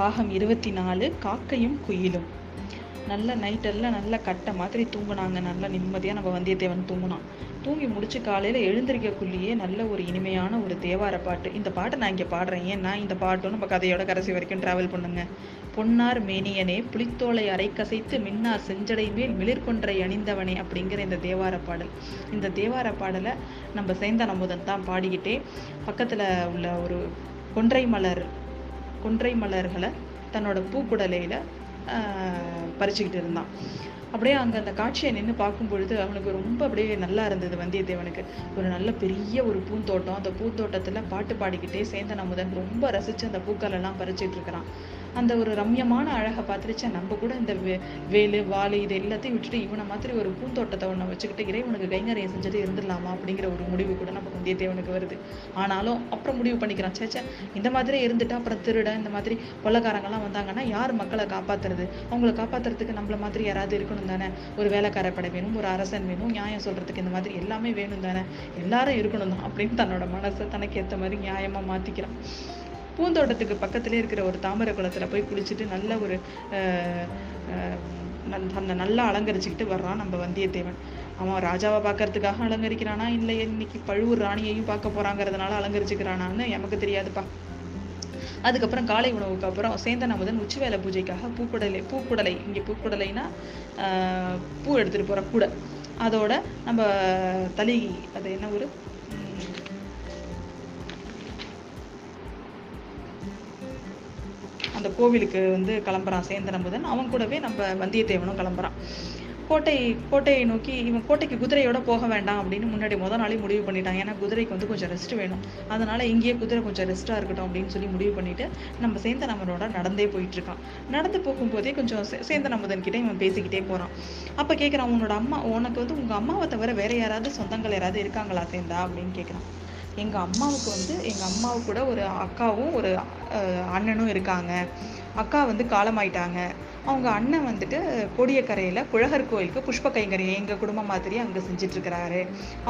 பாகம் 24 காக்கையும் குயிலும். நல்ல நைட்டெல்லாம் நல்ல கட்டை மாதிரி தூங்கினாங்க. நல்லா நிம்மதியாக நம்ம வந்தியத்தேவன் தூங்கினான். தூங்கி முடிச்சு காலையில் எழுந்திருக்கக்குள்ளேயே நல்ல ஒரு இனிமையான ஒரு தேவார பாட்டு. இந்த பாட்டை நான் இங்கே பாடுறேன், ஏன்னா இந்த பாட்டும் நம்ம கதையோட கடைசி வரைக்கும் டிராவல் பண்ணுங்க. பொன்னார் மேனியனே புளித்தோலை அரைக்கசைத்து மின்னார் செஞ்சடை மேல் மிளிர்கொன்றை அணிந்தவனே அப்படிங்கிற இந்த தேவார பாடல். இந்த தேவார பாடலை நம்ம சேர்ந்த நம்புதன் தான் பாடிக்கிட்டே பக்கத்தில் உள்ள ஒரு கொன்றை மலர்களை தன்னோட பூக்குடலையில் பறிச்சுக்கிட்டு இருந்தான். அப்படியே அங்கே அந்த காட்சியை நின்று பார்க்கும் பொழுது அவனுக்கு ரொம்ப அப்படியே நல்லா இருந்தது. வந்தியத்தேவனுக்கு ஒரு நல்ல பெரிய ஒரு பூந்தோட்டம். அந்த பூந்தோட்டத்தில் பாட்டு பாடிக்கிட்டே சேர்ந்த நம்புதன் ரொம்ப ரசித்து அந்த பூக்களெல்லாம் பறிச்சுட்டு இருக்கிறான். அந்த ஒரு ரம்யமான அழகை பார்த்துருச்சா நம்ம கூட இந்த வேலு வாலு இது எல்லாத்தையும் விட்டுட்டு இவனை மாதிரி ஒரு பூந்தோட்டத்தை ஒன்றை வச்சுக்கிட்டு இவனுக்கு கைங்கரியம் செஞ்சுட்டு இருந்துடலாமா அப்படிங்கிற ஒரு முடிவு கூட நம்ம வந்தியத்தேவனுக்கு வருது. ஆனாலும் அப்புறம் முடிவு பண்ணிக்கிறான், சேச்சா இந்த மாதிரி இருந்துட்டு அப்புறம் திருட இந்த மாதிரி கொள்ளைக்காரங்கெல்லாம் வந்தாங்கன்னா யார் மக்களை காப்பாற்றுறது? அவங்களை காப்பாற்றுறதுக்கு நம்மள மாதிரி யாராவது இருக்கணும் தானே? ஒரு வேலைக்கார படை வேணும், ஒரு அரசன் வேணும், நியாயம் சொல்கிறதுக்கு இந்த மாதிரி எல்லாமே வேணும் தானே, எல்லாரும் இருக்கணும் தான் அப்படின்னு தன்னோட மனசை தனக்கு ஏற்ற மாதிரி நியாயமாக மாற்றிக்கிறான். பூந்தோட்டத்துக்கு பக்கத்துலேயே இருக்கிற ஒரு தாமரை குளத்தில் போய் குளிச்சுட்டு நல்ல ஒரு தன்னை நல்லா அலங்கரிச்சுக்கிட்டு வர்றான் நம்ம வந்தியத்தேவன். அவன் ராஜாவை பார்க்கறதுக்காக அலங்கரிக்கிறானா, இல்லை இன்னைக்கு பழுவூர் ராணியையும் பார்க்க போகிறாங்கிறதுனால அலங்கரிச்சுக்கிறானான்னு எனக்கு தெரியாதுப்பா. அதுக்கப்புறம் காலை உணவுக்கு அப்புறம் சேர்ந்த நம்புதன் உச்சி வேலை பூஜைக்காக பூக்குடலை இங்கே பூக்குடலைன்னா பூ எடுத்துகிட்டு போகிற கூடை, அதோட நம்ம அது என்ன ஒரு அந்த கோவிலுக்கு வந்து கிளம்புறான் சேர்ந்த நம்புதன். அவன் கூடவே நம்ம வந்தியத்தேவனும் கிளம்புறான். கோட்டையை நோக்கி இவன் கோட்டைக்கு குதிரையோட போக வேண்டாம் அப்படின்னு முன்னாடி முதல் நாளே முடிவு பண்ணிட்டாங்க. ஏன்னா குதிரைக்கு வந்து கொஞ்சம் ரெஸ்ட் வேணும், அதனால இங்கேயே குதிரை கொஞ்சம் ரெஸ்ட்டாக இருக்கட்டும் அப்படின்னு சொல்லி முடிவு பண்ணிட்டு நம்ம சேர்ந்த நம்பரோட நடந்தே போயிட்டு இருக்கான். நடந்து போகும்போதே கொஞ்சம் சேர்ந்த நம்புதன் கிட்டே இவன் பேசிக்கிட்டே போகிறான். அப்போ கேட்குறான், உன்னோட அம்மா உனக்கு வந்து உங்கள் அம்மாவை தவிர வேற யாராவது சொந்தங்கள் யாராவது இருக்காங்களா சேர்ந்தா அப்படின்னு கேட்குறான். எங்கள் அம்மாவுக்கு கூட ஒரு அக்காவும் ஒரு அண்ணனும் இருக்காங்க. அக்கா வந்து காலமாயிட்டாங்க. அவங்க அண்ணன் வந்துட்டு கோடியக்கரையில் குழகர் கோயிலுக்கு புஷ்ப கைங்கரியை எங்கள் குடும்பம் மாதிரி அங்கே செஞ்சிட்ருக்கிறாரு.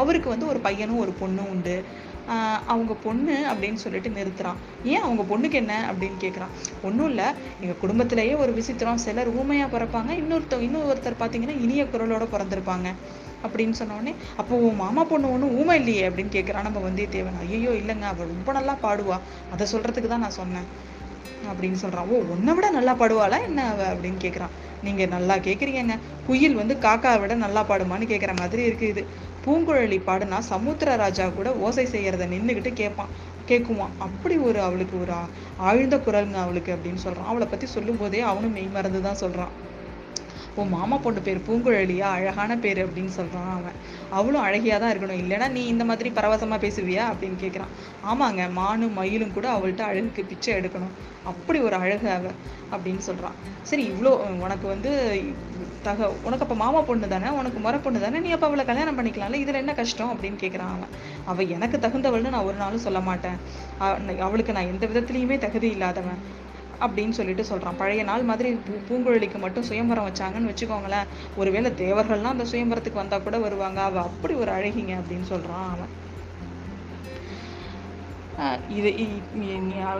அவருக்கு வந்து ஒரு பையனும் ஒரு பொண்ணும் உண்டு. அவங்க பொண்ணு அப்படின்னு சொல்லிட்டு நிறுத்துறான். ஏன் அவங்க பொண்ணுக்கு என்ன அப்படின்னு கேட்குறான். ஒன்றும் இல்லை, எங்கள் குடும்பத்திலேயே ஒரு விசித்திரம், சிலர் ஊமையாக பிறப்பாங்க, இன்னொருத்தர் பார்த்தீங்கன்னா இனிய குரலோட பிறந்திருப்பாங்க அப்படின்னு சொன்னோடனே, அப்போ உன் மாமா பொண்ணு ஒன்றும் ஊமை இல்லையே அப்படின்னு கேட்குறான் நம்ம வந்தியத்தேவன். ஐயோ இல்லைங்க, அவள் ரொம்ப நல்லா பாடுவா, அதை சொல்கிறதுக்கு தான் நான் சொன்னேன் அப்படின்னு சொல்கிறான். ஓ உன்னை விட நல்லா பாடுவாளா என்ன அப்படின்னு கேட்குறான். நீங்கள் நல்லா கேட்குறீங்க, குயில் வந்து காக்காவை விட நல்லா பாடுமான்னு கேட்குற மாதிரி இருக்குது. இது பூங்குழலி பாடுனா சமுத்திர ராஜா கூட ஓசை செய்கிறத நின்றுக்கிட்டு கேட்குவான். அப்படி ஒரு அவளுக்கு ஒரு ஆழ்ந்த குரலுங்க அவளுக்கு அப்படின்னு சொல்கிறான். அவளை பற்றி சொல்லும் போதே அவனும் மெய் மறந்து தான் சொல்கிறான். உன் மாமா பொண்ணு பேர் பூங்குழலியா, அழகான பேர் அப்படின்னு சொல்கிறான் அவன். அவளும் அழகியாக தான் இருக்கணும், இல்லைனா நீ இந்த மாதிரி பரவசமாக பேசுவியா அப்படின்னு கேட்குறான். ஆமாங்க, மானும் மயிலும் கூட அவள்கிட்ட அழகுக்கு பிச்சை எடுக்கணும், அப்படி ஒரு அழகு அவள் அப்படின்னு சொல்கிறான். சரி இவ்வளோ உனக்கு வந்து உனக்கு அப்போ மாமா பொண்ணு தானே, உனக்கு முறை பொண்ணு தானே, நீ அப்போ அவளை கல்யாணம் பண்ணிக்கலாம்ல, இதில் என்ன கஷ்டம் அப்படின்னு கேட்குறான் அவன். அவள் எனக்கு தகுந்தவள்னு நான் ஒரு நாளும் சொல்ல மாட்டேன், அவளுக்கு நான் எந்த விதத்துலேயுமே தகுதி இல்லாதவன் அப்படின்னு சொல்லிட்டு சொல்கிறான். பழைய நாள் மாதிரி பூங்குழலிக்கு மட்டும் சுயம்பரம் வச்சாங்கன்னு வச்சுக்கோங்களேன், ஒருவேளை தேவர்கள்லாம் அந்த சுயம்பரத்துக்கு வந்தால் கூட வருவாங்க, அவள் அப்படி ஒரு அழகிங்க அப்படின்னு சொல்கிறான் அவன். இது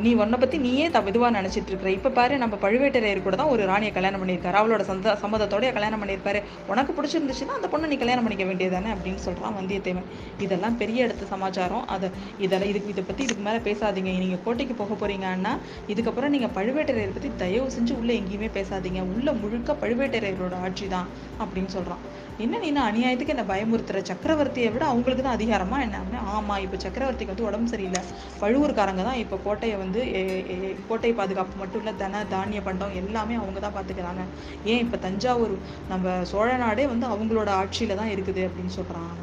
நீ உன்னை பற்றி நீயே இதுவாக நினச்சிட்டு இருக்கிற. இப்போ பாரு, நம்ம பழுவேட்டரையர் கூட தான் ஒரு ராணியை கல்யாணம் பண்ணியிருக்காரு, அவளோட சம்மதத்தோடய கல்யாணம் பண்ணியிருப்பாரு, உனக்கு பிடிச்சிருந்துச்சுன்னா அந்த பொண்ணை நீ கல்யாணம் பண்ணிக்க வேண்டியதானே அப்படின்னு சொல்கிறான் வந்தியத்தேவன். இதெல்லாம் பெரிய இடத்து சமாச்சாரம், இதை பற்றி இதுக்கு மேலே பேசாதீங்க. நீங்கள் கோட்டைக்கு போக போகிறீங்கன்னா இதுக்கப்புறம் நீங்கள் பழுவேட்டரையர் பற்றி தயவு செஞ்சு உள்ளே எங்கேயுமே பேசாதீங்க, உள்ளே முழுக்க பழுவேட்டரையரோட ஆட்சி தான் அப்படின்னு சொல்கிறான். என்ன நீ அநியாயத்துக்கு என்னை பயமுறுத்துற, சக்கரவர்த்தியை விட அவங்களுக்கு தான் அதிகாரமா என்ன? ஆமாம், இப்போ சக்கரவர்த்திக்கு வந்து உடம்பு சரியில்லை, பழுவூர்காரங்க தான் இப்போ கோட்டை பாதுகாப்பு மட்டும் இல்லை, தானிய பண்டம் எல்லாமே அவங்க தான் பார்த்துக்கிறாங்க. ஏன் இப்போ தஞ்சாவூர் நம்ம சோழ நாடே வந்து அவங்களோட ஆட்சியில தான் இருக்குது அப்படின்னு சொல்கிறாங்க.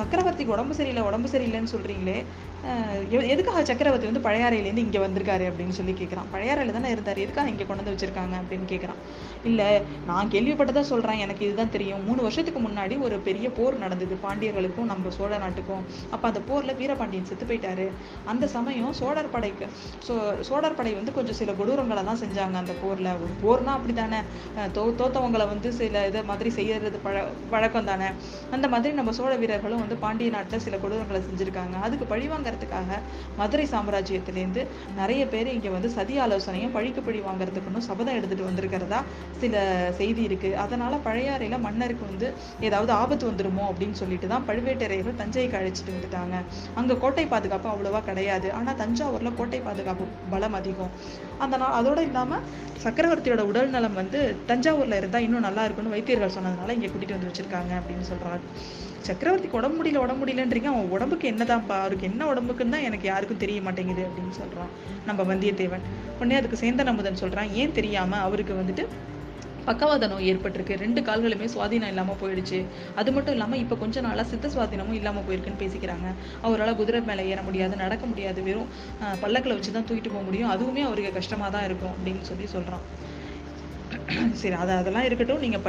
சக்கரவர்த்திக்கு உடம்பு சரியில்லைன்னு சொல்கிறீங்களே, எதுக்காக சக்கரவர்த்தி வந்து பழையாறையிலேருந்து இங்கே வந்திருக்காரு அப்படின்னு சொல்லி கேட்குறான். பழையாறையில் தானே இருந்தார், எதுக்காக இங்கே கொண்டு வந்து வச்சுருக்காங்க அப்படின்னு கேட்குறான். இல்லை நான் கேள்விப்பட்டதான் சொல்கிறேன், எனக்கு இதுதான் தெரியும். 3 வருஷத்துக்கு முன்னாடி ஒரு பெரிய போர் நடந்தது பாண்டியர்களுக்கும் நம்ம சோழ நாட்டுக்கும். அப்போ அந்த போரில் வீரபாண்டியன் செத்து போயிட்டாரு. அந்த சமயம் சோழர் படை வந்து கொஞ்சம் சில கொடூரங்களை தான் செஞ்சாங்க அந்த போரில். ஒரு போர்னால் அப்படி தானே, தோத்தவங்களை வந்து சில இதை மாதிரி செய்யறது வழக்கம் தானே. அந்த மாதிரி நம்ம சோழ வீரர்களும் வந்து பாண்டிய நாட்டில் சில கொடூரங்களை செஞ்சுருக்காங்க, அதுக்கு பழிவாங்க வாங்கிறதுக்காக மதுரை சாம்ராஜ்யத்திலேருந்து நிறைய பேர் இங்கே வந்து சதி ஆலோசனையும் பழிக்கு பழி வாங்கிறதுக்குன்னு சபதம் எடுத்துகிட்டு வந்திருக்கிறதா சில செய்தி இருக்குது. அதனால் பழையாறையில் மன்னருக்கு வந்து ஏதாவது ஆபத்து வந்துடுமோ அப்படின்னு சொல்லிட்டு தான் பழுவேட்டரையர்கள் தஞ்சைக்கு அழைச்சிட்டு வந்துட்டாங்க. அங்கே கோட்டை பாதுகாப்பு அவ்வளோவா கிடையாது, ஆனால் தஞ்சாவூரில் கோட்டை பாதுகாப்பு பலம் அதிகம். அதனால் அதோடு இல்லாமல் சக்கரவர்த்தியோட உடல் நலம் வந்து தஞ்சாவூரில் இருந்தால் இன்னும் நல்லா இருக்குன்னு வைத்தியர்கள் சொன்னதுனால இங்கே கூட்டிகிட்டு வந்து வச்சுருக்காங்க அப்படின்னு சொல்கிறாங்க. சக்கரவர்த்திக்கு உடம்பு முடியலன்றீங்க, அவன் உடம்புக்கு என்னதான்ப்பா, அவருக்கு என்ன உடம்புக்குன்னு தான் எனக்கு யாருக்கும் தெரிய மாட்டேங்குது அப்படின்னு சொல்கிறான் நம்ம வந்தியத்தேவன். உடனே அதுக்கு சேர்ந்த நம்புதன் சொல்கிறான், ஏன் தெரியாமல் அவருக்கு வந்துட்டு பக்கவாத நோய் ஏற்பட்டிருக்கு, 2 கால்களுமே சுவாதீனம் இல்லாமல் போயிடுச்சு. அது மட்டும் இல்லாமல் இப்போ கொஞ்ச நாளாக சித்த சுவாதீனமும் இல்லாமல் போயிருக்குன்னு பேசிக்கிறாங்க. அவரால் குதிரை மேலே ஏற முடியாது, நடக்க முடியாது, வெறும் பல்லக்கில் வச்சு தான் தூக்கிட்டு போக முடியும், அதுவுமே அவருக்கு கஷ்டமாக தான் இருக்கும் அப்படின்னு சொல்கிறான். சரி, அதெல்லாம் இருக்கட்டும், நீங்கள்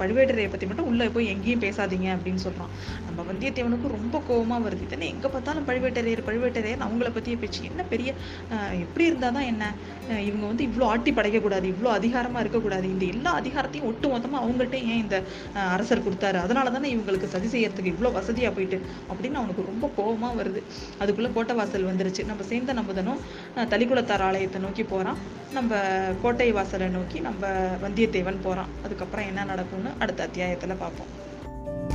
பழுவேட்டரையை பற்றி மட்டும் உள்ளே போய் எங்கேயும் பேசாதீங்க அப்படின்னு சொல்கிறான். நம்ம வந்தியத்தேவனுக்கு ரொம்ப கோபமாக வருது. தானே எங்கே பார்த்தாலும் பழுவேட்டரையர் அவங்கள பற்றியே பேச்சு, என்ன பெரிய எப்படி இருந்தால் தான் என்ன, இவங்க வந்து இவ்வளோ ஆட்டி படைக்கக்கூடாது, இவ்வளோ அதிகாரமாக இருக்கக்கூடாது, இந்த எல்லா அதிகாரத்தையும் ஒட்டு மொத்தமாக அவங்கள்ட்ட ஏன் இந்த அரசர் கொடுத்தாரு, அதனால தானே இவங்களுக்கு சதி செய்யறதுக்கு இவ்வளோ வசதியாக போயிட்டு அப்படின்னு அவனுக்கு ரொம்ப கோபமாக வருது. அதுக்குள்ளே கோட்டை வாசல் வந்துருச்சு. நம்ம சேர்ந்த நம்புதனும் தலிக்குளத்தார் ஆலயத்தை நோக்கி போகிறான். நம்ம கோட்டை வாசலை நோக்கி நம்ம வந்தியத்தேவன் போகிறான். அதுக்கப்புறம் என்ன நடக்கும்னு அடுத்த அத்தியாயத்தில் பார்ப்போம்.